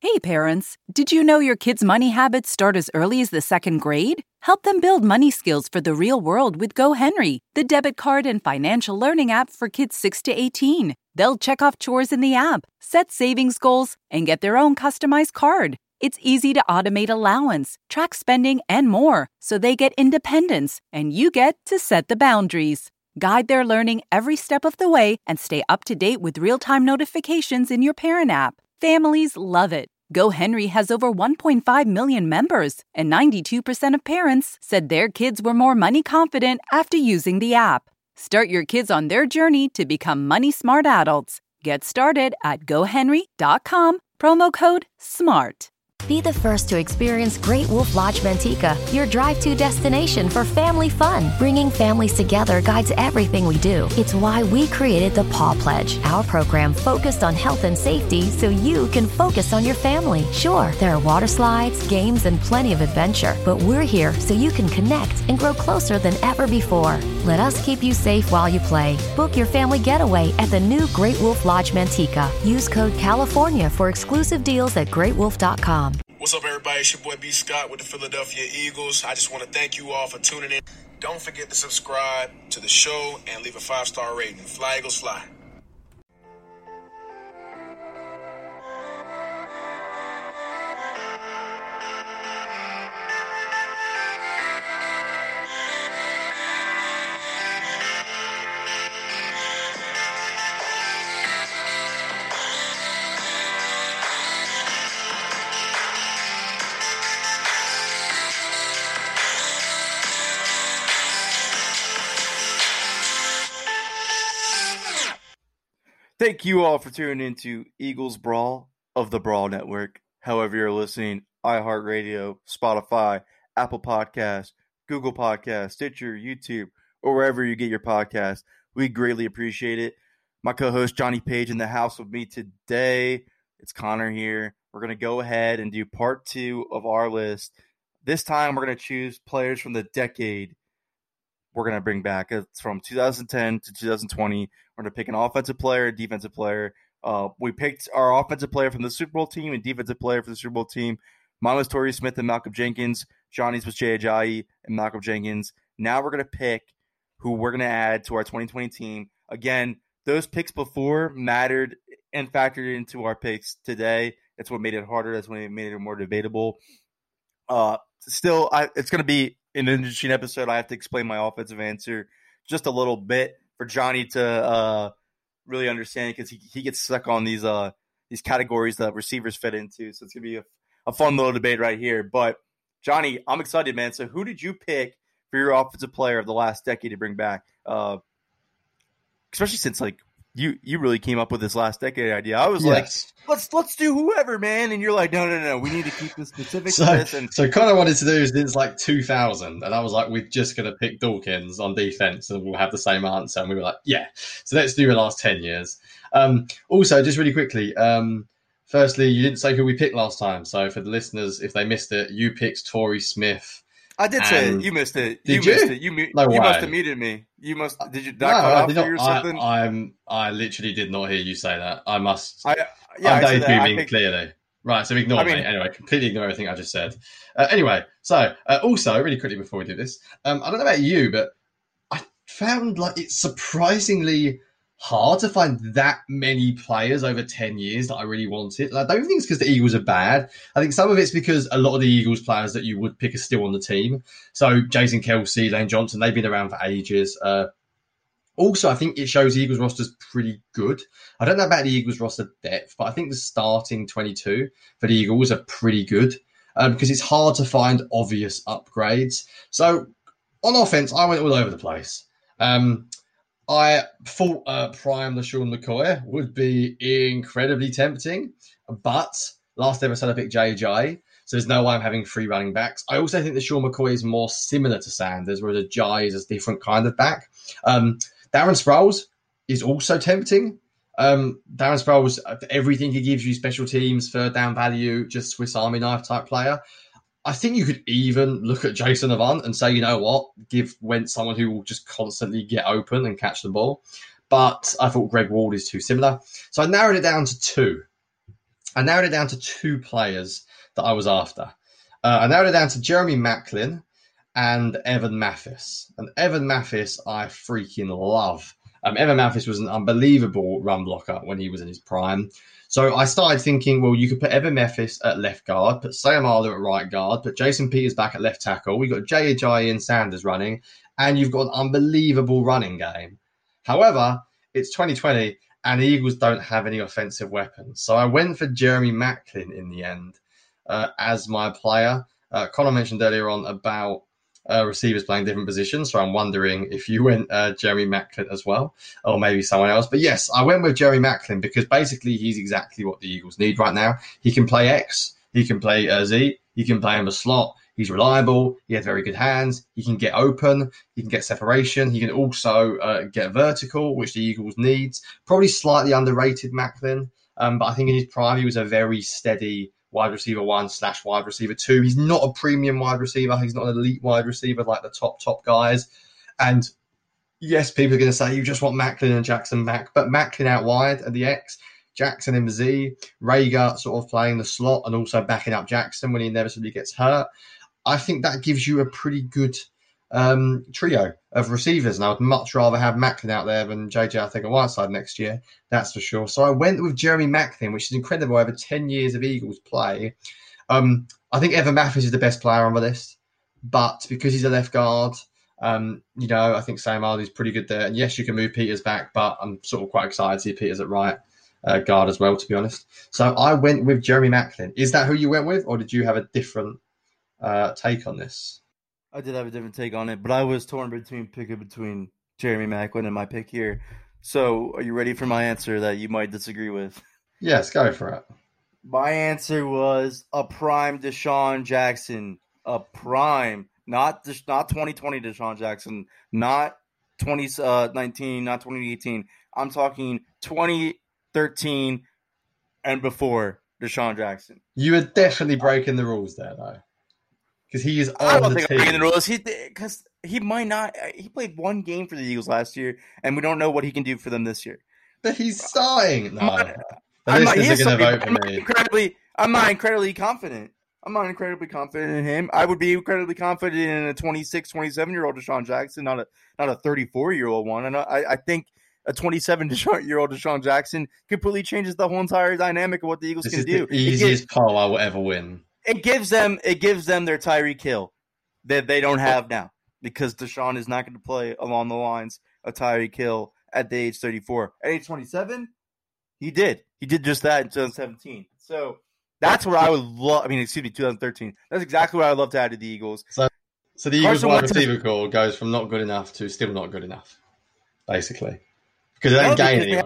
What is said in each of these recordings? Hey parents, did you know your kids' money habits start as early as the second grade? Help them build money skills for the real world with GoHenry, the debit card and financial learning app for kids 6 to 18. They'll check off chores in the app, set savings goals, and get their own customized card. It's easy to automate allowance, track spending, and more, so they get independence, and you get to set the boundaries. Guide their learning every step of the way and stay up to date with real-time notifications in your parent app. Families love it. GoHenry has over 1.5 million members, and 92% of parents said their kids were more money confident after using the app. Start your kids on their journey to become money smart adults. Get started at GoHenry.com, promo code SMART. Be the first to experience Great Wolf Lodge Manteca, your drive-to destination for family fun. Bringing families together guides everything we do. It's why we created the Paw Pledge, our program focused on health and safety so you can focus on your family. Sure, there are water slides, games, and plenty of adventure, but we're here so you can connect and grow closer than ever before. Let us keep you safe while you play. Book your family getaway at the new Great Wolf Lodge Manteca. Use code CALIFORNIA for exclusive deals at greatwolf.com. What's up, everybody? It's your boy B. Scott with the Philadelphia Eagles. I just want to thank you all for tuning in. Don't forget to subscribe to the show and leave a 5-star rating. Fly, Eagles, fly. Thank you all for tuning into Eagles Brawl of the Brawl Network. However you're listening, iHeartRadio, Spotify, Apple Podcasts, Google Podcasts, Stitcher, YouTube, or wherever you get your podcasts. We greatly appreciate it. My co-host Johnny Page in the house with me today. It's Connor here. We're going to go ahead and do part two of our list. This time we're going to choose players from the decade. We're going to bring back it's from 2010 to 2020. We're going to pick an offensive player, a defensive player. We picked our offensive player from the Super Bowl team and defensive player for the Super Bowl team. Mine was Torrey Smith and Malcolm Jenkins. Johnny's was Jay Ajayi and Malcolm Jenkins. Now we're going to pick who we're going to add to our 2020 team. Again, those picks before mattered and factored into our picks today. That's what made it harder. That's what made it more debatable. It's going to be an interesting episode. I have to explain my offensive answer just a little bit for Johnny to really understand, because he gets stuck on these categories that receivers fit into. So it's going to be a fun little debate right here. But, Johnny, I'm excited, man. So who did you pick for your offensive player of the last decade to bring back? Especially since, like, you really came up with this last decade idea. I was like, let's do whoever, man. And you're like, no. We need to keep this specific. So kind of wanted to do is like 2000. And I was like, we're just going to pick Dawkins on defense and we'll have the same answer. And we were like, yeah. So let's do the last 10 years. Also, just really quickly, firstly, you didn't say who we picked last time. So for the listeners, if they missed it, you picked Torrey Smith. I did say it. You missed it. You must have muted me. You must. Did you die off or something? I literally did not hear you say that. I must. I'm debuting clearly. Right, so ignore me. Anyway, completely ignore everything I just said. Anyway, so also, really quickly before we do this, I don't know about you, but I found it's surprisingly hard to find that many players over 10 years that I really wanted. And I don't think it's because the Eagles are bad. I think some of it's because a lot of the Eagles players that you would pick are still on the team. So Jason Kelsey, Lane Johnson, they've been around for ages. Also, I think it shows the Eagles roster's pretty good. I don't know about the Eagles roster depth, but I think the starting 22 for the Eagles are pretty good because it's hard to find obvious upgrades. So on offense, I went all over the place. I thought LeSean McCoy would be incredibly tempting, but Last episode, I picked Jay Ajayi. So there's no way I'm having three running backs. I also think that LeSean McCoy is more similar to Sanders, whereas Ajayi is a different kind of back. Darren Sproles is also tempting. Darren Sproles, everything he gives you, special teams, third down value, just Swiss Army knife type player. I think you could even look at Jason Avant and say, you know what, give Wentz someone who will just constantly get open and catch the ball. But I thought Greg Ward is too similar. So I narrowed it down to two. I narrowed it down to two players that I was after. I narrowed it down to Jeremy Maclin and Evan Mathis. And Evan Mathis, I freaking love. Evan Mathis was an unbelievable run blocker when he was in his prime. So I started thinking, well, you could put Evan Mathis at left guard, put Sayamala at right guard, put Jason Peters back at left tackle. We've got Jay Ajayi and Sanders running, and you've got an unbelievable running game. However, it's 2020, and the Eagles don't have any offensive weapons. So I went for Jeremy Maclin in the end as my player. Connor mentioned earlier on about receivers playing different positions. So I'm wondering if you went Jeremy Maclin as well, or maybe someone else. But yes, I went with Jeremy Maclin because basically he's exactly what the Eagles need right now. He can play X, he can play Z, he can play in the slot. He's reliable. He has very good hands. He can get open. He can get separation. He can also get vertical, which the Eagles needs. Probably slightly underrated Maclin, but I think in his prime he was a very steady wide receiver 1/wide receiver 2. He's not a premium wide receiver. He's not an elite wide receiver like the top guys. And yes, people are going to say you just want Maclin and Jackson back, but Maclin out wide at the X, Jackson in the Z, Grainger sort of playing the slot and also backing up Jackson when he inevitably gets hurt. I think that gives you a pretty good trio of receivers. And I would much rather have Maclin out there than JJ, I think, on Whiteside next year. That's for sure. So I went with Jeremy Maclin, which is incredible. Over 10 years of Eagles play. I think Evan Mathis is the best player on the list. But because he's a left guard, I think Sam Ardy's pretty good there. And yes, you can move Peters back, but I'm sort of quite excited to see Peters at right guard as well, to be honest. So I went with Jeremy Maclin. Is that who you went with? Or did you have a different take on this? I did have a different take on it, but I was torn between Jeremy Maclin and my pick here. So are you ready for my answer that you might disagree with? Yes, go for it. My answer was a prime DeSean Jackson. A prime. Not 2020 DeSean Jackson. Not 2019, not 2018. I'm talking 2013 and before DeSean Jackson. You are definitely breaking the rules there, though. Because he is on I don't the think team. I'm breaking the rules. Because he might not. He played one game for the Eagles last year, and we don't know what he can do for them this year. But he's starting. I'm not incredibly confident in him. I would be incredibly confident in a 26, 27-year-old DeSean Jackson, not a 34-year-old one. And I think a 27-year-old DeSean Jackson completely changes the whole entire dynamic of what the Eagles can do. This is the easiest poll I will ever win. It gives them their Tyreek Hill that they don't have now because DeSean is not going to play along the lines of Tyreek Hill at the age 34. At age 27, he did. He did just that in 2017. So that's where I would love – 2013. That's exactly what I would love to add to the Eagles. So the Eagles wide receiver call goes from not good enough to still not good enough, basically. Because they don't gain anyone.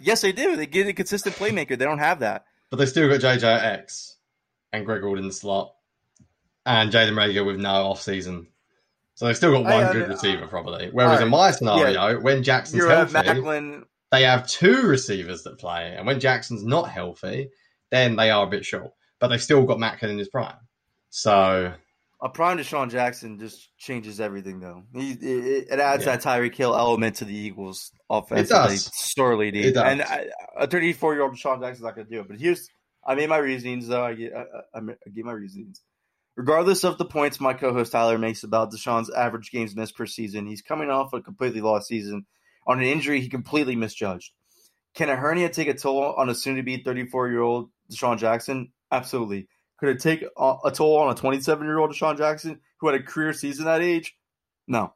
Yes, they do. They get a consistent playmaker. They don't have that. But they still got JJ at X. And Greg Ward in the slot, and Jayden Rager with no offseason. So they've still got one good receiver, probably. Whereas in my scenario, when Jackson's healthy, Maclin, they have two receivers that play. And when Jackson's not healthy, then they are a bit short. But they've still got Maclin in his prime. So a prime DeSean Jackson just changes everything, though. It adds that Tyreek Hill element to the Eagles' offense. It does. That they sorely need. It does. And a 34-year-old DeSean Jackson's not going to do it. But I made my reasonings, though. I gave my reasonings. Regardless of the points my co-host Tyler makes about DeSean's average games missed per season, he's coming off a completely lost season. On an injury, he completely misjudged. Can a hernia take a toll on a soon-to-be 34-year-old DeSean Jackson? Absolutely. Could it take a toll on a 27-year-old DeSean Jackson who had a career season at that age? No.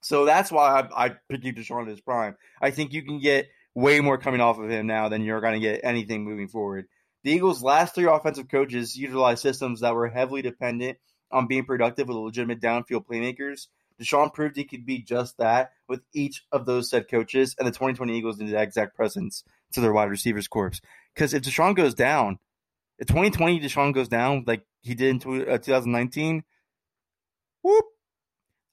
So that's why I picked DeSean in his prime. I think you can get way more coming off of him now than you're going to get anything moving forward. The Eagles' last three offensive coaches utilized systems that were heavily dependent on being productive with legitimate downfield playmakers. DeSean proved he could be just that with each of those said coaches, and the 2020 Eagles needed that exact presence to their wide receivers corps. Because if DeSean goes down, If 2020 DeSean goes down like he did in 2019, whoop.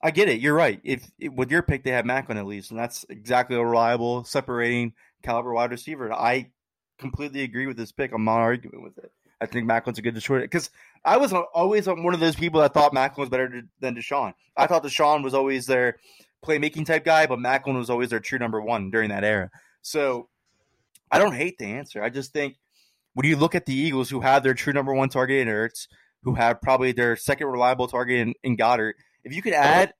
I get it. You're right. If with your pick, they have Maclin at least, and that's exactly a reliable, separating caliber wide receiver. I completely agree with this pick. I'm not arguing with it. I think Macklin's a good destroyer because I was always one of those people that thought Maclin was better than DeSean. I thought DeSean was always their playmaking type guy, but Maclin was always their true number one during that era. So I don't hate the answer. I just think when you look at the Eagles, who have their true number one target in Ertz, who have probably their second reliable target in Goddard, if you could add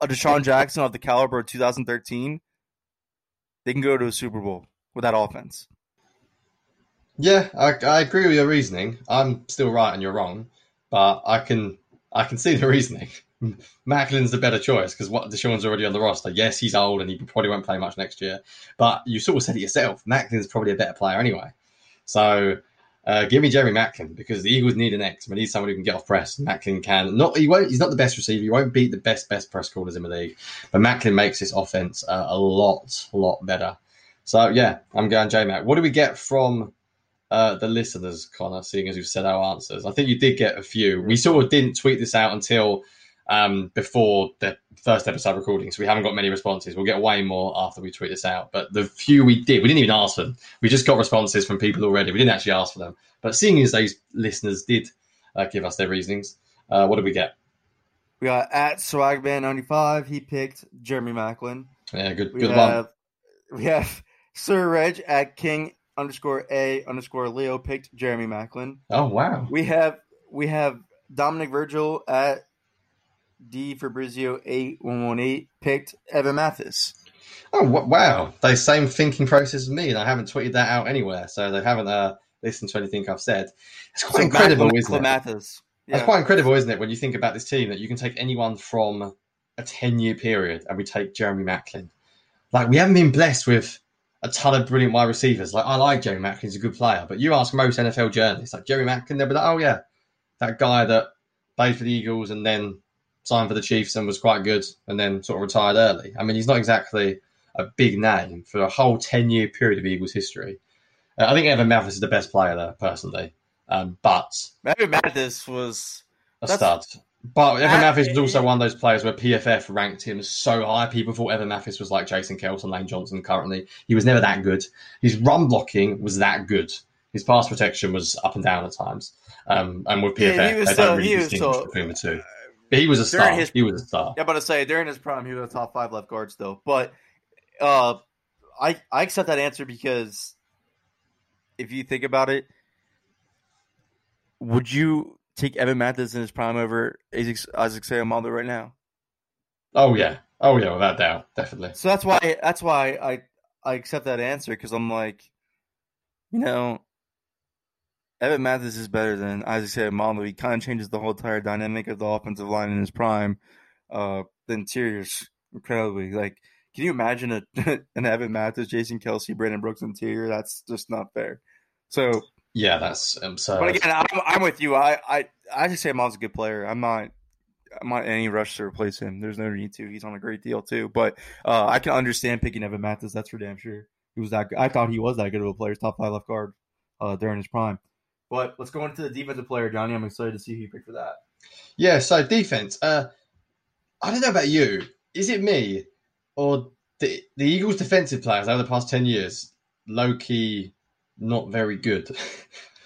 a DeSean Jackson of the caliber of 2013, they can go to a Super Bowl with that offense. Yeah, I agree with your reasoning. I'm still right and you're wrong, but I can see the reasoning. Macklin's the better choice because DeSean's already on the roster. Yes, he's old and he probably won't play much next year, but you sort of said it yourself. Macklin's probably a better player anyway. So give me Jeremy Maclin because the Eagles need an X. We need someone who can get off press. Maclin can. He's not the best receiver. He won't beat the best press callers in the league, but Maclin makes this offense a lot better. So, yeah, I'm going J-Mac. What do we get from... the listeners, Connor, seeing as we've said our answers? I think you did get a few. We sort of didn't tweet this out until before the first episode recording, so we haven't got many responses. We'll get way more after we tweet this out. But the few we did, we didn't even ask for them. We just got responses from people already. We didn't actually ask for them. But seeing as those listeners did give us their reasonings, what did we get? We got at Swagman95. He picked Jeremy Maclin. Yeah, good one. We have Sir Reg at King_A_Leo picked Jeremy Maclin. Oh wow. We have Dominic Virgil at DFabrizio8118 picked Evan Mathis. Oh wow. The same thinking process as me, and I haven't tweeted that out anywhere, so they haven't listened to anything I've said. It's quite incredible, isn't it? Mathis. Yeah. It's quite incredible, isn't it, when you think about this team that you can take anyone from a 10-year period and we take Jeremy Maclin. Like, we haven't been blessed with a ton of brilliant wide receivers. Like, I like Jeremy Maclin, he's a good player, but you ask most NFL journalists, like Jeremy Maclin, they'll be like, oh yeah, that guy that played for the Eagles and then signed for the Chiefs and was quite good and then sort of retired early. I mean, he's not exactly a big name for a whole 10-year period of Eagles history. I think Evan Mathis is the best player there, personally. But Evan Mathis was a stud. But Evan Mathis was also one of those players where PFF ranked him so high. People thought Evan Mathis was like Jason Kelton, Lane Johnson currently. He was never that good. His run blocking was that good. His pass protection was up and down at times. And with PFF, they don't really distinguish between the two. But he was a star. He was a star. Yeah, but I say, during his prime, he was a top 5 left guard still. But I accept that answer because if you think about it, would you take Evan Mathis in his prime over Isaac Seumalo right now? Oh yeah, without doubt, definitely. So that's why I accept that answer because I'm like, you know, Evan Mathis is better than Isaac Seumalo. He kind of changes the whole entire dynamic of the offensive line in his prime. The interior's incredibly like. Can you imagine an Evan Mathis, Jason Kelsey, Brandon Brooks interior? That's just not fair. So. Yeah, that's absurd. But again, I'm with you. I just say Miles is a good player. I'm not in any rush to replace him. There's no need to. He's on a great deal too. But I can understand picking Evan Mathis. That's for damn sure. He was that good. I thought he was that good of a player. Top 5 left guard during his prime. But let's go into the defensive player, Johnny. I'm excited to see who you picked for that. Yeah. So defense. I don't know about you. Is it me or the Eagles' defensive players over the past 10 years? Low key. Not very good.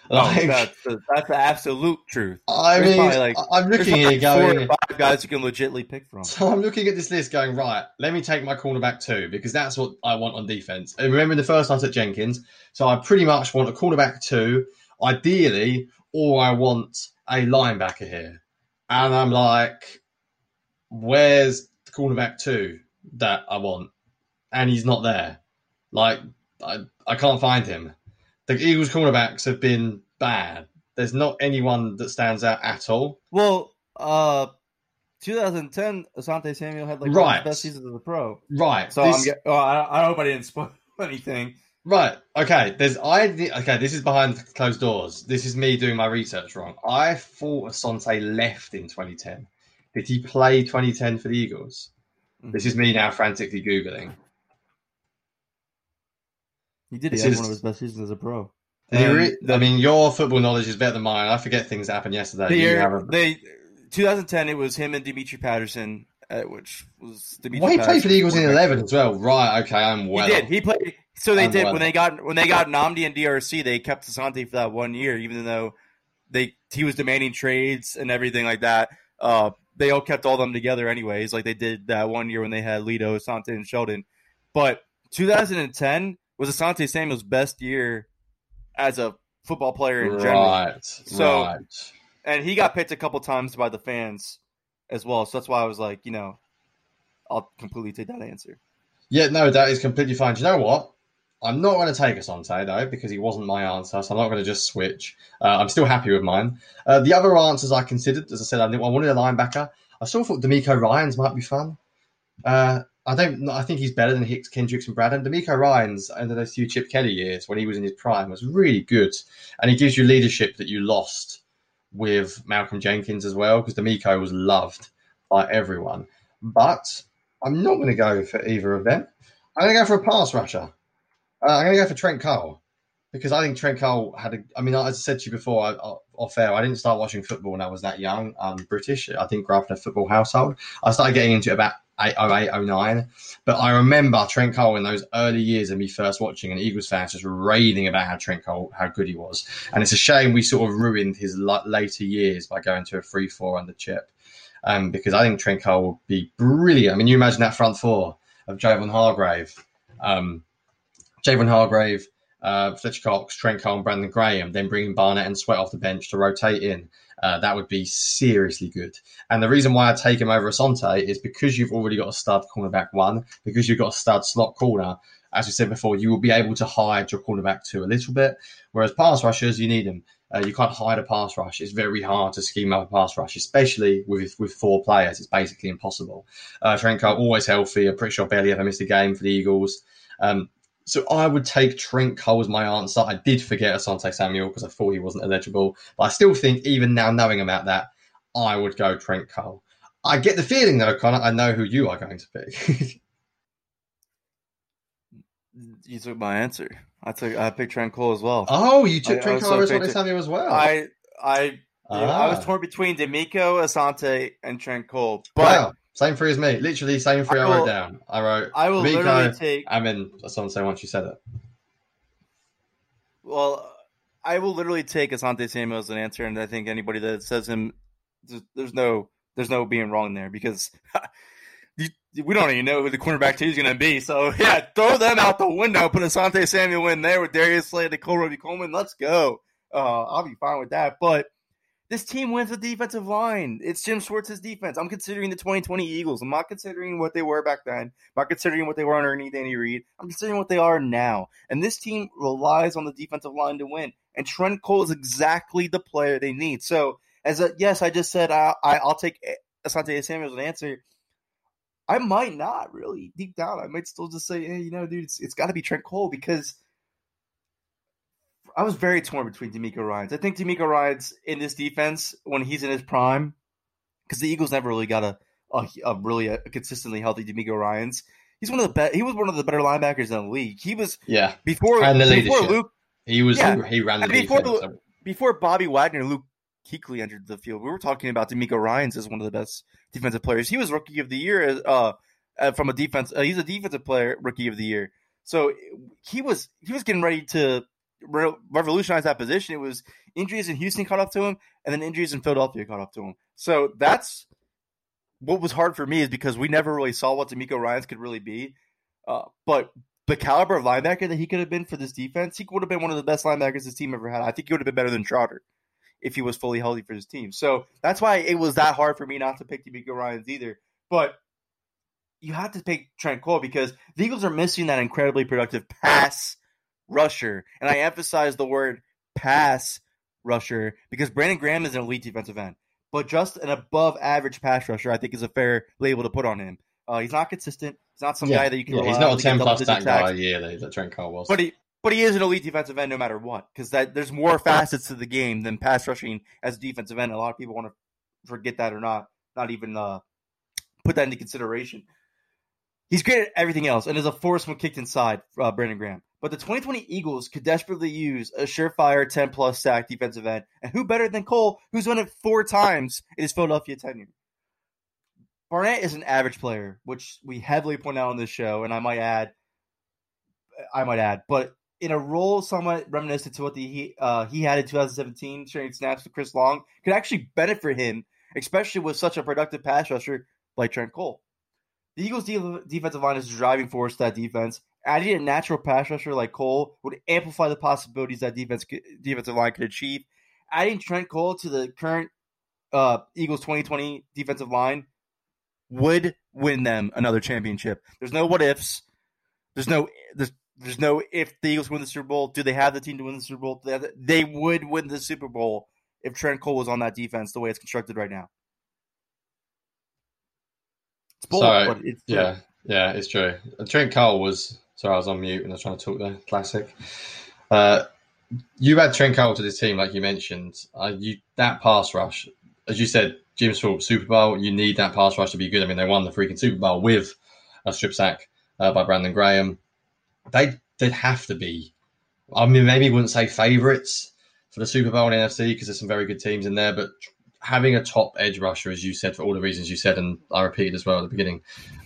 Like, that's the absolute truth. I mean, like, I'm looking here like going... 4 or 5 guys you can legitimately pick from. So I'm looking at this list going, right, let me take my cornerback too, because that's what I want on defense. And remember, in the first I took Jenkins, so I pretty much want a cornerback too, ideally, or I want a linebacker here. And I'm like, where's the cornerback two that I want? And he's not there. Like, I can't find him. The Eagles' cornerbacks have been bad. There's not anyone that stands out at all. Well, 2010, Asante Samuel had like one of the best seasons of the pro. Right. So I hope I didn't spoil anything. Right. Okay. This is behind closed doors. This is me doing my research wrong. I thought Asante left in 2010. Did he play 2010 for the Eagles? Mm-hmm. This is me now frantically Googling. He did. He had one of his best seasons as a pro. Your football knowledge is better than mine. I forget things that happened yesterday. 2010, it was him and Dimitri Patterson, which was Dimitri. Well, he played for the Eagles in 11 as well, right? Okay, I'm well. He did. He played. So they did when they got Nnamdi and DRC, they kept Asante for that 1 year, even though he was demanding trades and everything like that. They all kept all of them together anyways, like they did that 1 year when they had Lito, Asante, and Sheldon. But 2010 was Asante Samuel's best year as a football player in general. And he got picked a couple times by the fans as well. So that's why I was like, I'll completely take that answer. Yeah, no, that is completely fine. Do you know what? I'm not going to take Asante, though, because he wasn't my answer, so I'm not going to just switch. I'm still happy with mine. The other answers I considered, as I said, I wanted a linebacker. I still thought DeMeco Ryans might be fun. I think he's better than Hicks, Kendricks, and Bradham. DeMeco Ryans, under those few Chip Kelly years when he was in his prime, was really good. And he gives you leadership that you lost with Malcolm Jenkins as well, because DeMeco was loved by everyone. But I'm not going to go for either of them. I'm going to go for a pass rusher. I'm going to go for Trent Cole, because I think Trent Cole as I said to you before, off air, I didn't start watching football when I was that young. I'm British. I didn't grow up in a football household. I started getting into it about 08, 09. But I remember Trent Cole in those early years of me first watching, and Eagles fans just raving about how Trent Cole, how good he was. And it's a shame we sort of ruined his later years by going to a 3-4 under Chip, because I think Trent Cole would be brilliant. I mean, you imagine that front four of Javon Hargrave, Fletcher Cox, Trent Cole, and Brandon Graham, then bringing Barnett and Sweat off the bench to rotate in. That would be seriously good. And the reason why I take him over Asante is because you've already got a stud cornerback one, because you've got a stud slot corner. As we said before, you will be able to hide your cornerback two a little bit, whereas pass rushers, you need them. You can't hide a pass rush. It's very hard to scheme up a pass rush, especially with four players. It's basically impossible. Trent Cole, always healthy. I'm pretty sure barely ever missed a game for the Eagles. So I would take Trent Cole as my answer. I did forget Asante Samuel because I thought he wasn't eligible. But I still think, even now knowing about that, I would go Trent Cole. I get the feeling, though, Connor, I know who you are going to pick. You took my answer. I picked Trent Cole as well. Oh, you took Trent Cole over Asante Samuel as well. I was torn between DeMeco, Asante, and Trent Cole. But wow. Same three as me. Literally, same three I wrote down. I will literally take... I'm in Asante once you said it. Well, I will literally take Asante Samuel as an answer, and I think anybody that says him, there's no being wrong there, because we don't even know who the cornerback two is going to be. So, yeah, throw them out the window. Put Asante Samuel in there with Darius Slade, Nicole Roby-Coleman. Let's go. I'll be fine with that, but... This team wins with defensive line. It's Jim Schwartz's defense. I'm considering the 2020 Eagles. I'm not considering what they were back then. I'm not considering what they were underneath Andy Reid. I'm considering what they are now. And this team relies on the defensive line to win. And Trent Cole is exactly the player they need. So, I just said I'll take Asante Samuel as an answer. I might not, really. Deep down, I might still just say, dude, it's got to be Trent Cole, because – I was very torn between DeMeco Ryans. I think DeMeco Ryans in this defense, when he's in his prime, because the Eagles never really got a consistently healthy DeMeco Ryans. He's one of the He was one of the better linebackers in the league. He was before Luke. He was he ran the defense. Before Bobby Wagner, Luke Kuechly entered the field. We were talking about DeMeco Ryans as one of the best defensive players. He was Rookie of the Year from a defense. He's a defensive player Rookie of the Year. So he was getting ready to revolutionized that position. It was injuries in Houston caught up to him, and then injuries in Philadelphia caught up to him. So that's what was hard for me, is because we never really saw what DeMeco Ryans could really be. But the caliber of linebacker that he could have been for this defense, he would have been one of the best linebackers this team ever had. I think he would have been better than Trotter if he was fully healthy for his team. So that's why it was that hard for me not to pick DeMeco Ryans either. But you have to pick Trent Cole, because the Eagles are missing that incredibly productive pass rusher, and I emphasize the word pass rusher, because Brandon Graham is an elite defensive end, but just an above average pass rusher, I think, is a fair label to put on him. He's not consistent. He's not some guy that you can. Yeah, he's not a 10-plus sack guy. Yeah, that Trent Cole was. But he is an elite defensive end no matter what, because there's more facets to the game than pass rushing as a defensive end. A lot of people want to forget that, or not even put that into consideration. He's great at everything else, and is a force when kicked inside, Brandon Graham. But the 2020 Eagles could desperately use a surefire 10-plus sack defensive end. And who better than Cole, who's won it 4 times in his Philadelphia tenure? Barnett is an average player, which we heavily point out on this show, and I might add, but in a role somewhat reminiscent to what he had in 2017, sharing snaps with Chris Long, could actually benefit him, especially with such a productive pass rusher like Trent Cole. The Eagles' defensive line is a driving force to that defense. Adding a natural pass rusher like Cole would amplify the possibilities that defensive line could achieve. Adding Trent Cole to the current Eagles 2020 defensive line would win them another championship. There's no what ifs. There's no if the Eagles win the Super Bowl, do they have the team to win the Super Bowl? They would win the Super Bowl if Trent Cole was on that defense the way it's constructed right now. It's bold, but it's true. Yeah, it's true. Trent Cole was – sorry, I was on mute and I was trying to talk there. Classic. You add Trent Cole to this team, like you mentioned. That pass rush, as you said, Jim's for Super Bowl, you need that pass rush to be good. I mean, they won the freaking Super Bowl with a strip sack by Brandon Graham. They'd have to be – I mean, maybe wouldn't say favourites for the Super Bowl and NFC because there's some very good teams in there, but having a top edge rusher, as you said, for all the reasons you said, and I repeated as well at the beginning,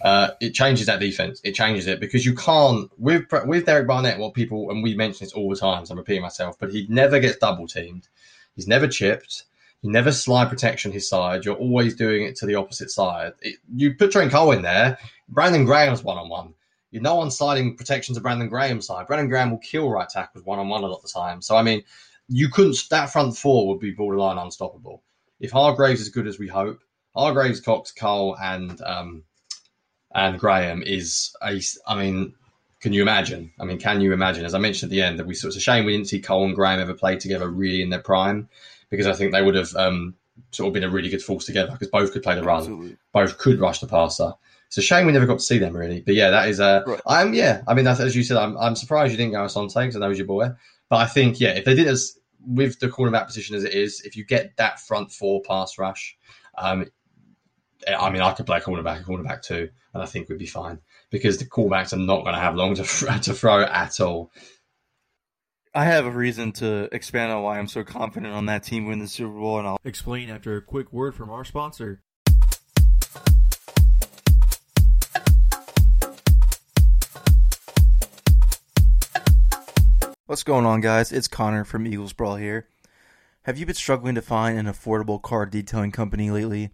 it changes that defense. It changes it because you can't – with Derek Barnett, what people – and we mention this all the time, so I'm repeating myself, but he never gets double-teamed. He's never chipped. You never slide protection his side. You're always doing it to the opposite side. You put Trent Cole in there, Brandon Graham's one-on-one. You know, I'm sliding protection to Brandon Graham's side. Brandon Graham will kill right tackles one-on-one a lot of the time. So, I mean, that front four would be borderline unstoppable. If Hargrave's as good as we hope, Hargrave's, Cox, Cole, and Graham is can you imagine? As I mentioned at the end, so it's a shame we didn't see Cole and Graham ever play together really in their prime because I think they would have sort of been a really good force together because both could play the run. Absolutely. Both could rush the passer. It's a shame we never got to see them really. But yeah, that is right. As you said, I'm surprised you didn't go Asante because I know he's your boy. But I think, yeah, if they did as with the cornerback position as it is, if you get that front four pass rush, I mean, I could play cornerback too, and I think we'd be fine because the cornerbacks are not going to have long to throw at all. I have a reason to expand on why I'm so confident on that team winning the Super Bowl, and I'll explain after a quick word from our sponsor. What's going on, guys? It's Connor from Eagles Brawl here. Have you been struggling to find an affordable car detailing company lately?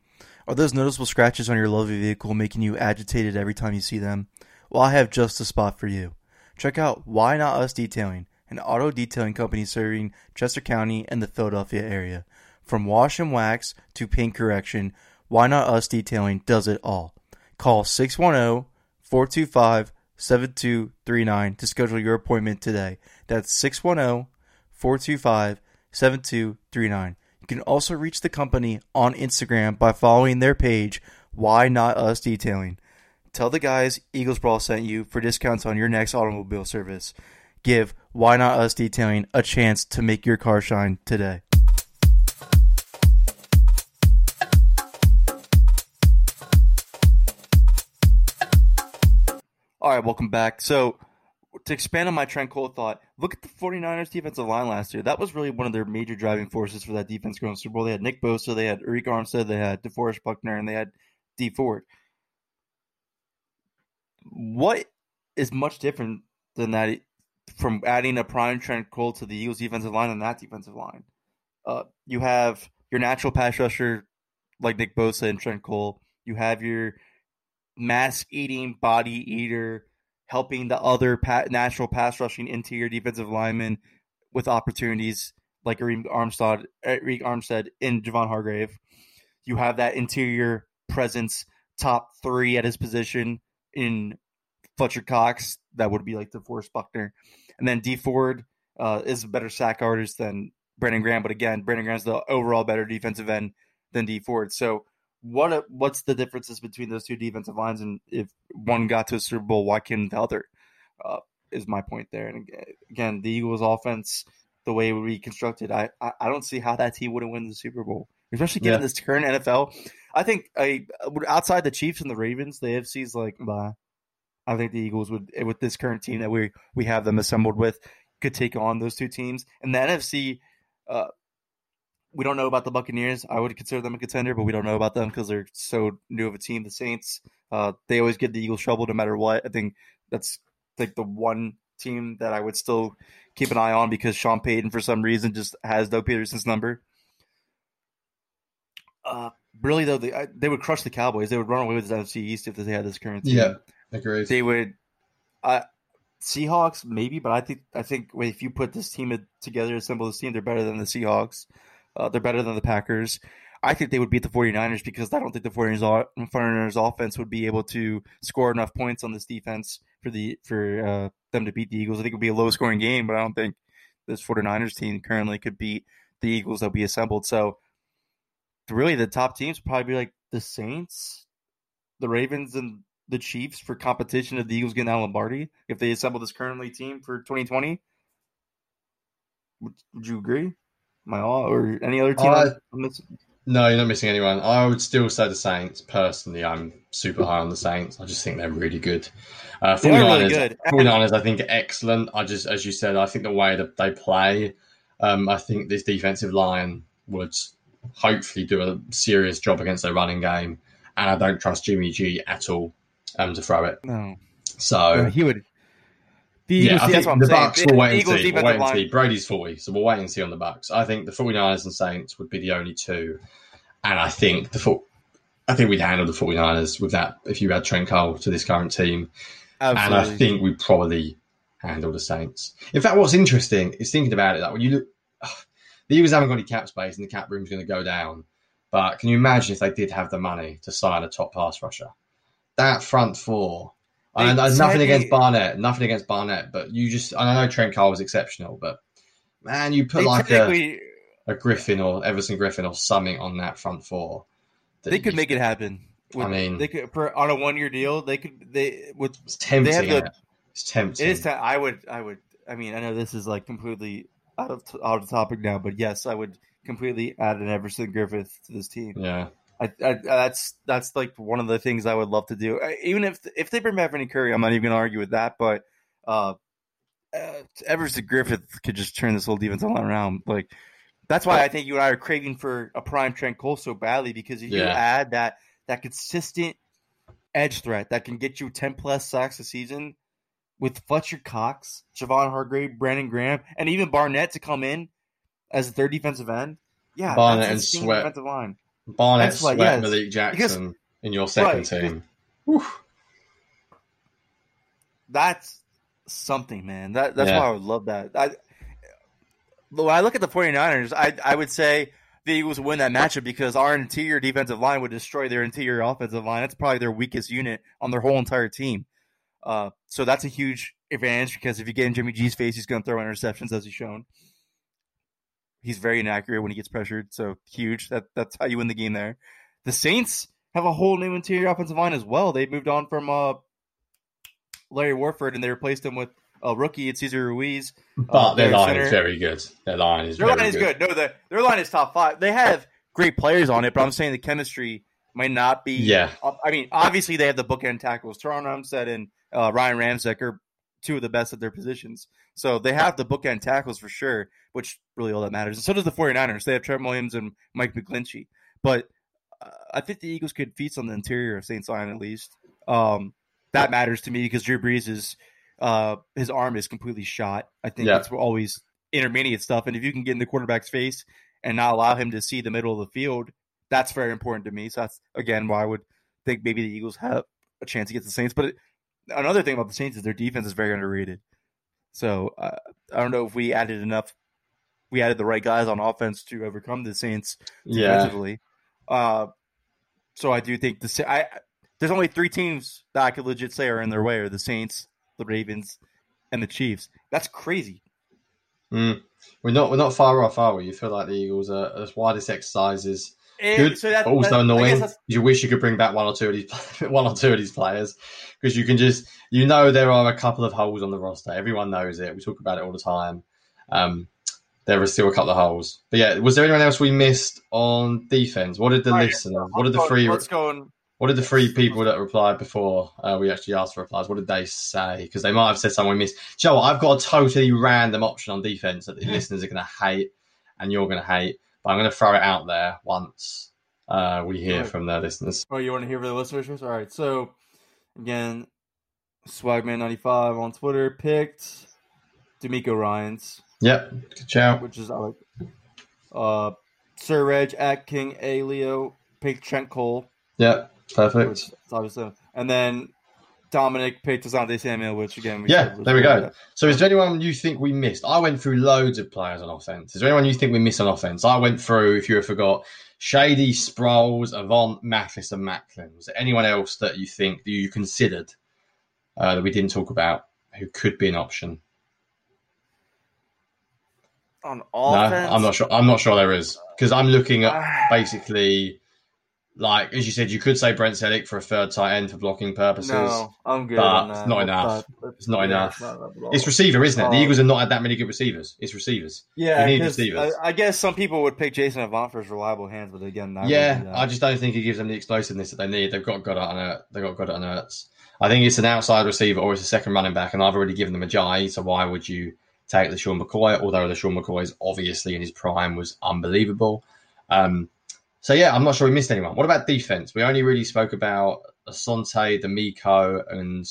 Are those noticeable scratches on your lovely vehicle making you agitated every time you see them? Well, I have just the spot for you. Check out Why Not Us Detailing, an auto detailing company serving Chester County and the Philadelphia area. From wash and wax to paint correction, Why Not Us Detailing does it all. Call 610-425-7239 to schedule your appointment today. That's 610-425-7239. You can also reach the company on Instagram by following their page, Why Not Us Detailing. Tell the guys Eagles Brawl sent you for discounts on your next automobile service. Give Why Not Us Detailing a chance to make your car shine today. All right, welcome back. So to expand on my Trent Cole thought, look at the 49ers defensive line last year. That was really one of their major driving forces for that defense going to the Super Bowl. They had Nick Bosa, they had Eric Armstead, they had DeForest Buckner, and they had Dee Ford. What is much different than that from adding a prime Trent Cole to the Eagles defensive line and that defensive line? You have your natural pass rusher like Nick Bosa and Trent Cole. You have your mass-eating, body-eater, helping the other natural pass-rushing interior defensive linemen with opportunities like Eric Armstead and Javon Hargrave. You have that interior presence, top 3 at his position in Fletcher Cox. That would be like DeForest Buckner. And then Dee Ford is a better sack artist than Brandon Graham. But again, Brandon Graham's the overall better defensive end than Dee Ford. So What's the differences between those two defensive lines, and if one got to a Super Bowl, why couldn't the other? Is my point there. And again, the Eagles' offense, the way it would be constructed, I don't see how that team wouldn't win the Super Bowl, especially given this current NFL. I think outside the Chiefs and the Ravens, the AFC's like, blah. I think the Eagles would, with this current team that we have them assembled with, could take on those two teams. And the NFC, we don't know about the Buccaneers. I would consider them a contender, but we don't know about them because they're so new of a team. The Saints, they always give the Eagles trouble no matter what. I think that's like the one team that I would still keep an eye on because Sean Payton, for some reason, just has Doug Peterson's number. Really, though, they would crush the Cowboys. They would run away with the NFC East if they had this current team. Yeah, agreed. They would Seahawks, maybe, but I think if you put this team together, assemble this team, they're better than the Seahawks. They're better than the Packers. I think they would beat the 49ers because I don't think the 49ers offense would be able to score enough points on this defense for them to beat the Eagles. I think it would be a low-scoring game, but I don't think this 49ers team currently could beat the Eagles that will be assembled. So really the top teams would probably be like the Saints, the Ravens, and the Chiefs for competition of the Eagles getting out Lombardi if they assemble this currently team for 2020. Would you agree? Am I all or any other team? I'm missing? No, you're not missing anyone. I would still say the Saints. Personally, I'm super high on the Saints. I just think they're really good. 49ers, I think, are excellent. I just, as you said, I think the way that they play, I think this defensive line would hopefully do a serious job against their running game. And I don't trust Jimmy G at all to throw it. No. So he would. Yeah, I think the Bucks will wait and see. We'll wait and see. Brady's 40, so we'll wait and see on the Bucks. I think the 49ers and Saints would be the only two. And I think we'd handle the 49ers with that if you add Trent Cole to this current team. Absolutely. And I think we'd probably handle the Saints. In fact, what's interesting is thinking about it, like when you look, the Eagles haven't got any cap space and the cap room's going to go down. But can you imagine if they did have the money to sign a top pass rusher? That front four. And nothing against Barnett, but you just, I know Trent Cole was exceptional, but man, you put like a Griffin or Everson Griffin or something on that front four. They could make it happen. They could on a 1 year deal. It's tempting. It's tempting. It is. I mean, I know this is like completely out of topic now, but yes, I would completely add an Everson Griffith to this team. Yeah. That's like one of the things I would love to do. Even if they bring back Vinny Curry, I'm not even going to argue with that. But Everson Griffith could just turn this whole defense all around. Like that's why I think you and I are craving for a prime Trent Cole so badly, because if you add that consistent edge threat that can get you 10+ sacks a season with Fletcher Cox, Javon Hargrave, Brandon Graham, and even Barnett to come in as a third defensive end. Yeah, Barnett and Sweat. Defensive line. Barnett, Sweat, Malik Jackson in your second team. That's something, man. That's why I would love that. When I look at the 49ers, I would say the Eagles would win that matchup because our interior defensive line would destroy their interior offensive line. That's probably their weakest unit on their whole entire team. So that's a huge advantage because if you get in Jimmy G's face, he's going to throw interceptions, as he's shown. He's very inaccurate when he gets pressured, so huge. That's how you win the game there. The Saints have a whole new interior offensive line as well. They moved on from Larry Warford, and they replaced him with a rookie at Cesar Ruiz. But their line center is very good. Their line is good. No, their line is top five. They have great players on it, but I'm saying the chemistry might not be. Yeah. I mean, obviously they have the bookend tackles. Teron Armstead and Ryan Ramczyk are two of the best at their positions. So they have the bookend tackles for sure, which really all that matters. And so does the 49ers. They have Trent Williams and Mike McGlinchey. But I think the Eagles could feast on the interior of Saints line at least. That matters to me because Drew Brees is his arm is completely shot. I think that's always intermediate stuff. And if you can get in the quarterback's face and not allow him to see the middle of the field, that's very important to me. So that's, again, why I would think maybe the Eagles have a chance against the Saints. But another thing about the Saints is their defense is very underrated. So I don't know if we added enough. We added the right guys on offense to overcome the Saints defensively. So I do think there's only three teams that I could legit say are in their way are the Saints, the Ravens, and the Chiefs. That's crazy. We're not far off, are we? You feel like the Eagles are as widest exercises. Good, so but also annoying. You wish you could bring back one or two of these players because you can just there are a couple of holes on the roster. Everyone knows it. We talk about it all the time. There are still a couple of holes. But yeah, was there anyone else we missed on defense? What did the listeners? What did the free? Let's go. What did the three people that replied before we actually asked for replies, what did they say? Because they might have said something we missed. Joe, I've got a totally random option on defense that the listeners are going to hate and you're going to hate, but I'm going to throw it out there once we hear from the listeners. Oh, you want to hear from the listeners? All right, so again, Swagman95 on Twitter picked DeMeco Ryans. Yep, ciao. Which is like Sir Reg at King A Leo picked Trent Cole. Yep. Perfect. Obviously. And then Dominic picked Asante Samuel, which again... there we go. So is there anyone you think we missed? I went through loads of players on offense. Is there anyone you think we missed on offense? I went through, if you have forgot, Shady, Sproles, Evan, Mathis, and Maclin. Was there anyone else that you think that you considered that we didn't talk about who could be an option? On offense? No, I'm not sure. I'm not sure there is. Because I'm looking at basically... Like, as you said, you could say Brent Selleck for a third tight end for blocking purposes. No, I'm good. But it's not enough. It's not enough. It's receiver, isn't it? The Eagles have not had that many good receivers. It's receivers. Yeah, we need receivers. I guess some people would pick Jason Avant for his reliable hands, but again, I just don't think he gives them the explosiveness that they need. They've got Goddard and Ertz. I think it's an outside receiver or it's a second running back, and I've already given them Ajayi, so why would you take LeSean McCoy? Although LeSean McCoy is obviously in his prime was unbelievable. So, yeah, I'm not sure we missed anyone. What about defense? We only really spoke about Asante, DeMeco, and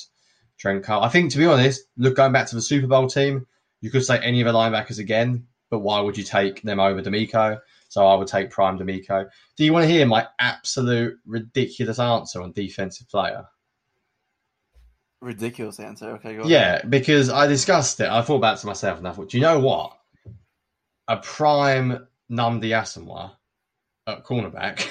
Trent Cole. I think, to be honest, going back to the Super Bowl team, you could say any of the linebackers again, but why would you take them over DeMeco? So I would take prime DeMeco. Do you want to hear my absolute ridiculous answer on defensive player? Ridiculous answer? Okay, go on. Yeah, because I discussed it. I thought back to myself and I thought, do you know what? A prime Nnamdi Asomugha cornerback.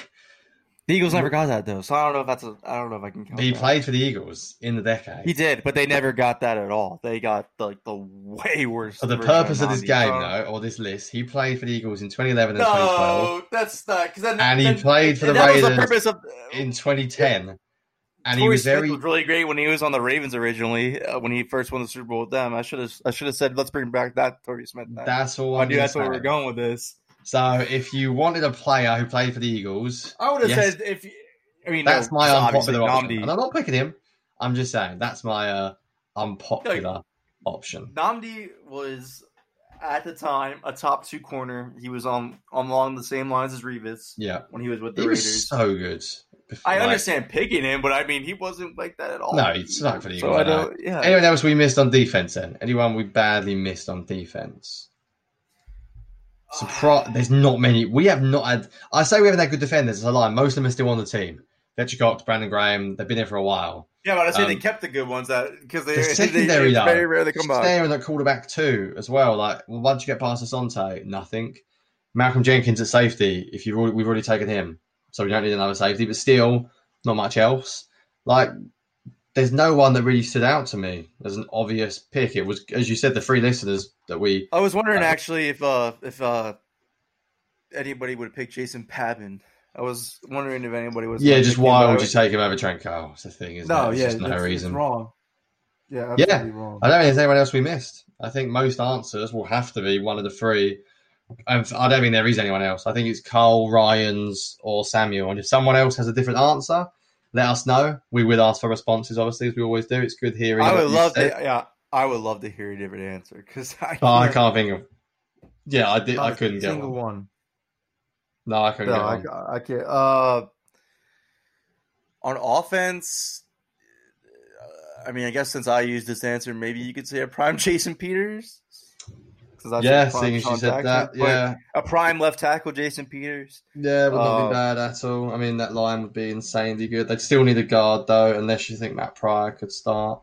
The Eagles never got that though, so I don't know if that's I don't know if I can. He played for the Eagles in the decade. He did, but they never got that at all. They got like the way worse. So the purpose of this game, though, or this list, he played for the Eagles in 2011 and 2012. No, that's not because he played for the Ravens in 2010. Yeah. And Torrey Smith was really great when he was on the Ravens originally. When he first won the Super Bowl with them, I should have said, let's bring back that Torrey Smith. That's all. I knew that's where we're going with this. So, if you wanted a player who played for the Eagles, I would have said, that's my unpopular option. And I'm not picking him. I'm just saying that's my unpopular option. Nnamdi was at the time a top two corner. He was on along the same lines as Revis. Yeah, when he was with the Raiders, he was so good. Before, I understand picking him, but I mean he wasn't like that at all. No, he's not for the Eagles. So Anyone else we missed on defense? Then anyone we badly missed on defense? There's not many. We have not had. I say we haven't had good defenders. It's a lie. Most of them are still on the team. Fletcher Cox, Brandon Graham. They've been there for a while. Yeah, but I say they kept the good ones because the secondary though. Very rare they come back. They're in the quarterback too as well. Like once you get past Asante, nothing. Malcolm Jenkins at safety. If we've already taken him, so we don't need another safety. But still, not much else. Like there's no one that really stood out to me as an obvious pick. It was, as you said, the three listeners. I was wondering actually if anybody would pick Jason Pavin. I was wondering if anybody was. Yeah, just why would you take him over Trent Cole? It's the thing, isn't it? It's just no reason. It's wrong. Yeah, absolutely wrong. I don't think there's anyone else we missed. I think most answers will have to be one of the three. I don't think there is anyone else. I think it's Cole, Ryans, or Samuel. And if someone else has a different answer, let us know. We will ask for responses, obviously, as we always do. It's good hearing. I would love to. Yeah. I would love to hear a different answer because I can't think of. Yeah, I did. I couldn't get one. No, I couldn't get one. I can't. On offense, I mean, I guess since I used this answer, maybe you could say a prime Jason Peters. Seeing as you said that, a prime left tackle Jason Peters. Yeah, would not be bad at all. I mean, that line would be insanely good. They'd still need a guard though, unless you think Matt Pryor could start.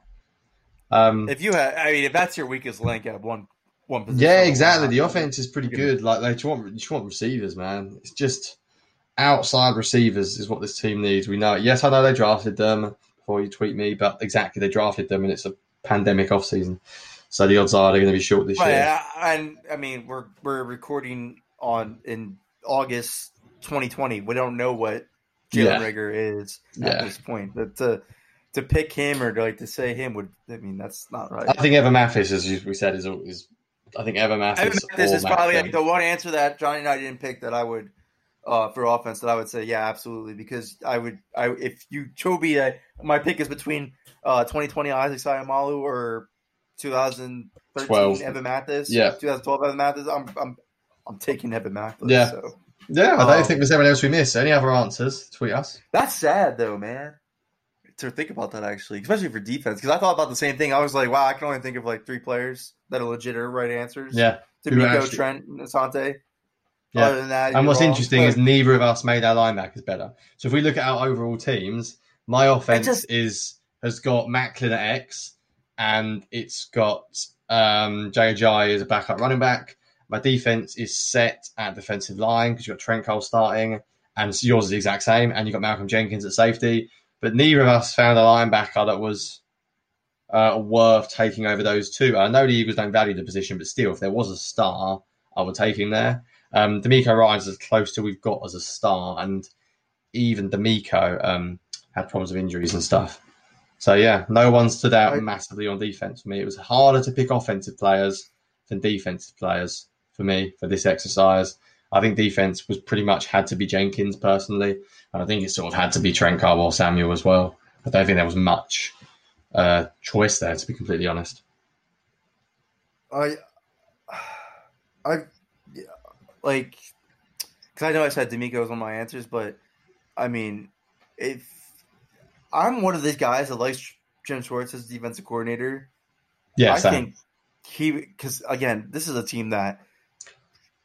If that's your weakest link at one position. Yeah, exactly. The offense is pretty good. Like you want receivers, man. It's just outside receivers is what this team needs. We know. Yes, I know they drafted them before you tweet me, but exactly they drafted them, and it's a pandemic off season, so the odds are they're going to be short this year. Yeah, and I mean we're recording in August 2020. We don't know what Jalen Reagor is at this point, but. To pick him or to say him that's not right. I think Evan Mathis, as we said, is probably the one answer that Johnny and I didn't pick that I would for offense that I would say, yeah, absolutely. Because my pick is between 2020 Isaac Sayamalu or 2013 Evan Mathis. Yeah. 2012 Evan Mathis. I'm taking Evan Mathis. Yeah. So. Yeah, I don't think there's anyone else we miss. Any other answers? Tweet us. That's sad, though, man. To think about that, actually, especially for defense, because I thought about the same thing. I was like, wow, I can only think of like three players that are legit or right answers. Yeah. DeMeco, Trent, and Asante. Yeah. Other than that, and what's interesting is neither of us made our linebackers better. So if we look at our overall teams, my offense has got Maclin at X, and it's got Jay Ajayi as a backup running back. My defense is set at defensive line because you've got Trent Cole starting, and yours is the exact same, and you've got Malcolm Jenkins at safety. But neither of us found a linebacker that was worth taking over those two. I know the Eagles don't value the position, but still, if there was a star, I would take him there. DeMeco Ryans is as close to we've got as a star, and even DeMeco had problems with injuries and stuff. So, yeah, no one stood out massively on defense for me. It was harder to pick offensive players than defensive players for me for this exercise. I think defense was pretty much had to be Jenkins personally, and I think it sort of had to be Trent Cole or Samuel as well. I don't think there was much choice there, to be completely honest. Because I know I said DeMeco was one of my answers, but I mean, if I'm one of these guys that likes Jim Schwartz as defensive coordinator, yeah, I think because again, this is a team that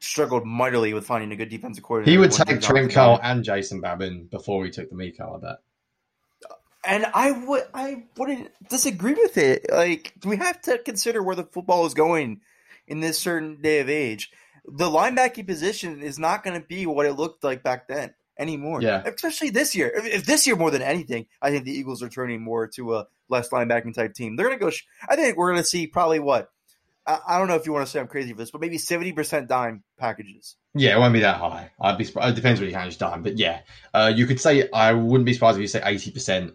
struggled mightily with finding a good defensive coordinator. He would take Trent Cole and Jason Babin before he took the DeMeco, I bet. And I wouldn't disagree with it. Like, we have to consider where the football is going in this certain day of age. The linebacking position is not going to be what it looked like back then anymore. Yeah. Especially this year. If this year more than anything, I think the Eagles are turning more to a less linebacking type team. They're going to go. I think we're going to see probably what. I don't know if you want to say I'm crazy for this, but maybe 70% dime packages. Yeah, it won't be that high. I'd be surprised. It depends what you handle dime, but yeah, you could say I wouldn't be surprised if you say 80%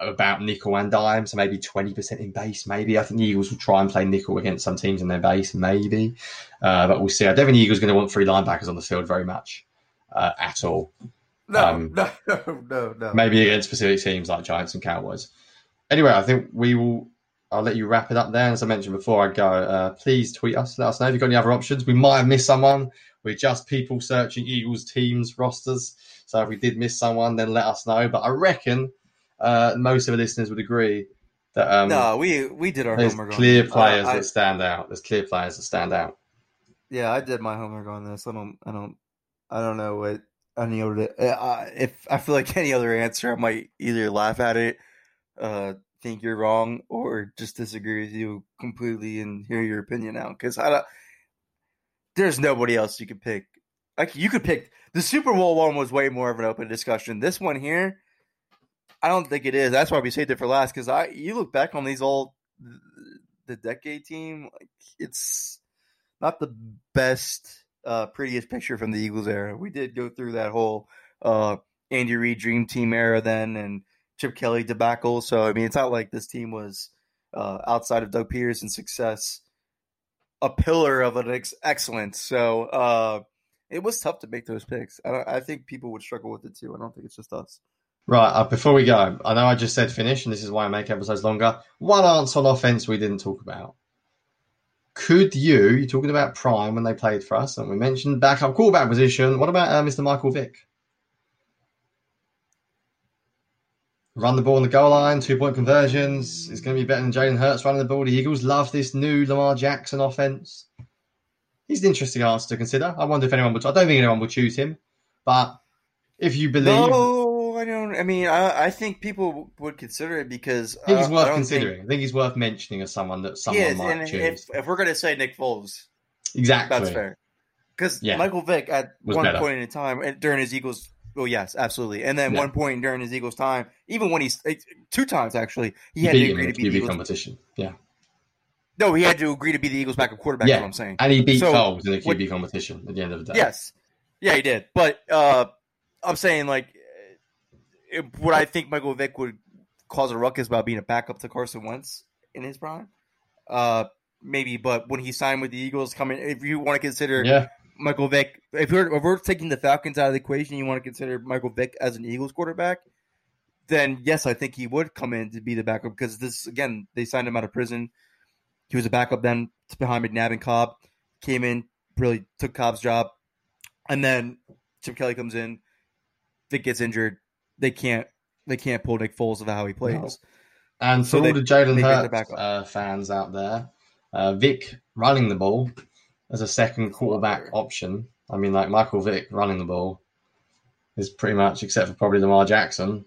about nickel and dime, so maybe 20% in base. Maybe I think the Eagles will try and play nickel against some teams in their base, maybe, but we'll see. I don't think the Eagles are going to want three linebackers on the field very much at all. No. Maybe against specific teams like Giants and Cowboys. Anyway, I think we will. I'll let you wrap it up there. As I mentioned before I go, please tweet us. Let us know if you've got any other options. We might have missed someone. We're just people searching Eagles teams, rosters. So if we did miss someone, then let us know. But I reckon most of the listeners would agree that we did our homework. Clear players that stand out. There's clear players that stand out. Yeah, I did my homework on this. I don't know what any other. If I feel like any other answer, I might either laugh at it, think you're wrong, or just disagree with you completely and hear your opinion out, because there's nobody else you could pick. Like, you could pick the Super Bowl one was way more of an open discussion. This one here, I don't think it is. That's why we saved it for last, because you look back on these old the decade team, like, it's not the best prettiest picture from the Eagles era. We did go through that whole Andy Reid dream team era then, and Chip Kelly debacle. So, I mean, it's not like this team was, outside of Doug Peterson's success, a pillar of an excellence. So it was tough to make those picks. I think people would struggle with it too. I don't think it's just us. Right. Before we go, I know I just said finish, and this is why I make episodes longer. One answer on offense we didn't talk about. Could you're talking about Prime when they played for us, and we mentioned backup quarterback position. What about Mr. Michael Vick? Run the ball on the goal line, 2-point conversions. It's going to be better than Jalen Hurts running the ball. The Eagles love this new Lamar Jackson offense. He's an interesting answer to consider. I wonder if anyone would. I don't think anyone will choose him. But if you believe. No, I don't. I mean, I think people would consider it because. I think he's worth considering. I think he's worth mentioning as someone that someone might choose. If we're going to say Nick Foles. Exactly. That's fair. Because Michael Vick at one point in time during his Eagles. Oh, yes, absolutely. And then one point during his Eagles time, even when he's two times actually, he had to agree to be the Eagles competition. Yeah. No, he had to agree to be the Eagles backup quarterback, is what I'm saying. And he beat Foles in the QB competition at the end of the day. Yes. Yeah, he did. But I'm saying, like, would I think Michael Vick would cause a ruckus about being a backup to Carson Wentz in his prime? Maybe, but when he signed with the Eagles, if you want to consider Michael Vick. If we're taking the Falcons out of the equation, you want to consider Michael Vick as an Eagles quarterback, then yes, I think he would come in to be the backup because this, again, they signed him out of prison. He was a backup then behind McNabb and Cobb, came in, really took Cobb's job. And then Chip Kelly comes in, Vick gets injured. They can't pull Nick Foles of how he plays. No. And for so all the Jalen Hurts fans out there, Vick running the ball as a second quarterback option. I mean, like Michael Vick running the ball is pretty much, except for probably Lamar Jackson,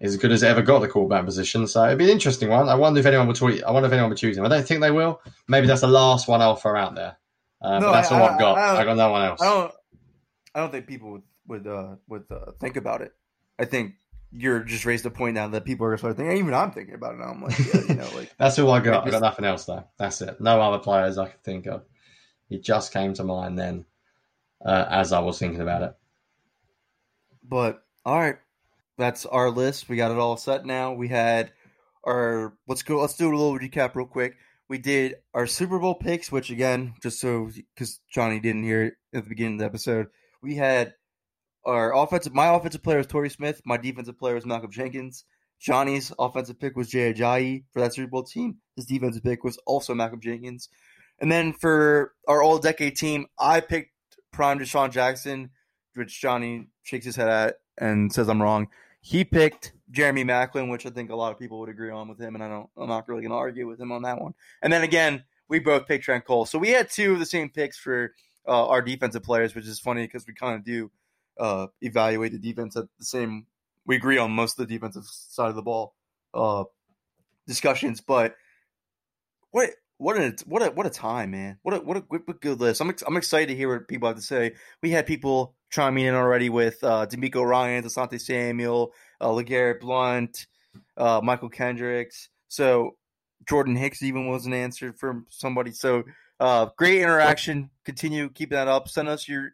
as good as it ever got the quarterback position. So it'd be an interesting one. I wonder if anyone will tweet. I wonder if anyone will choose him. I don't think they will. Maybe that's the last one I'll throw out there. No, but that's all I've got. I got no one else. I don't think people would think about it. I think you're just raised a point now that people are starting to think. Even I'm thinking about it now. I'm like, yeah, you know, like that's all I got. I got nothing else though. That's it. No other players I could think of. It just came to mind then, as I was thinking about it. But all right, that's our list. We got it all set now. We had our let's do a little recap real quick. We did our Super Bowl picks, which again, just so because Johnny didn't hear it at the beginning of the episode, we had. My offensive player was Torrey Smith. My defensive player was Malcolm Jenkins. Johnny's offensive pick was Jay Ajayi for that Super Bowl team. His defensive pick was also Malcolm Jenkins. And then for our all-decade team, I picked prime DeSean Jackson, which Johnny shakes his head at and says I'm wrong. He picked Jeremy Maclin, which I think a lot of people would agree on with him, and I'm not really going to argue with him on that one. And then again, we both picked Trent Cole. So we had two of the same picks for our defensive players, which is funny because we kind of do – evaluate the defense at the same. We agree on most of the defensive side of the ball discussions, but what a time, man! What a good list. I'm excited to hear what people have to say. We had people chiming in already with DeMeco Ryans, Asante Samuel, LeGarrette Blount, Michael Kendricks. So Jordan Hicks even wasn't answered from somebody. So. Great interaction. Continue keeping that up. Send us your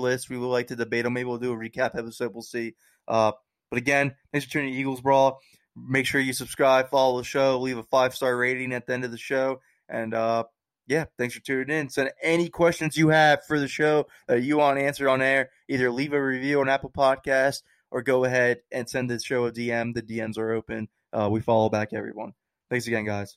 list. We would like to debate them. Maybe we'll do a recap episode. We'll see. But again, thanks for tuning in to Eagles Brawl. Make sure you subscribe, follow the show, leave a 5-star rating at the end of the show. And yeah, thanks for tuning in. Send any questions you have for the show that you want answered on air. Either leave a review on Apple Podcasts or go ahead and send the show a DM. The DMs are open. We follow back everyone. Thanks again, guys.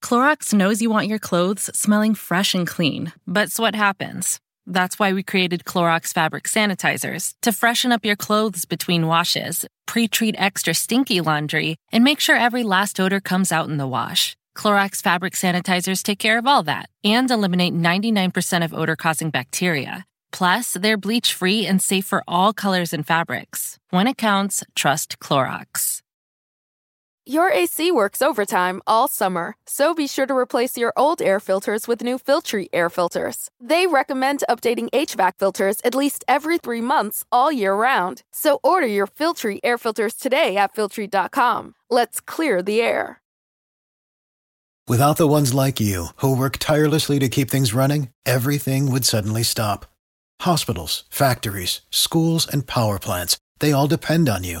Clorox knows you want your clothes smelling fresh and clean, but Sweat happens. That's why we created Clorox fabric sanitizers to freshen up your clothes between washes, pre-treat extra stinky laundry, and make sure every last odor comes out in the wash. Clorox fabric sanitizers take care of all that and eliminate 99% of odor-causing bacteria. Plus, they're bleach-free and safe for all colors and fabrics. When it counts, trust Clorox. Your AC works overtime all summer, so be sure to replace your old air filters with new Filtry air filters. They recommend updating HVAC filters at least every 3 months all year round. So order your Filtry air filters today at Filtry.com. Let's clear the air. Without the ones like you, who work tirelessly to keep things running, everything would suddenly stop. Hospitals, factories, schools, and power plants, they all depend on you.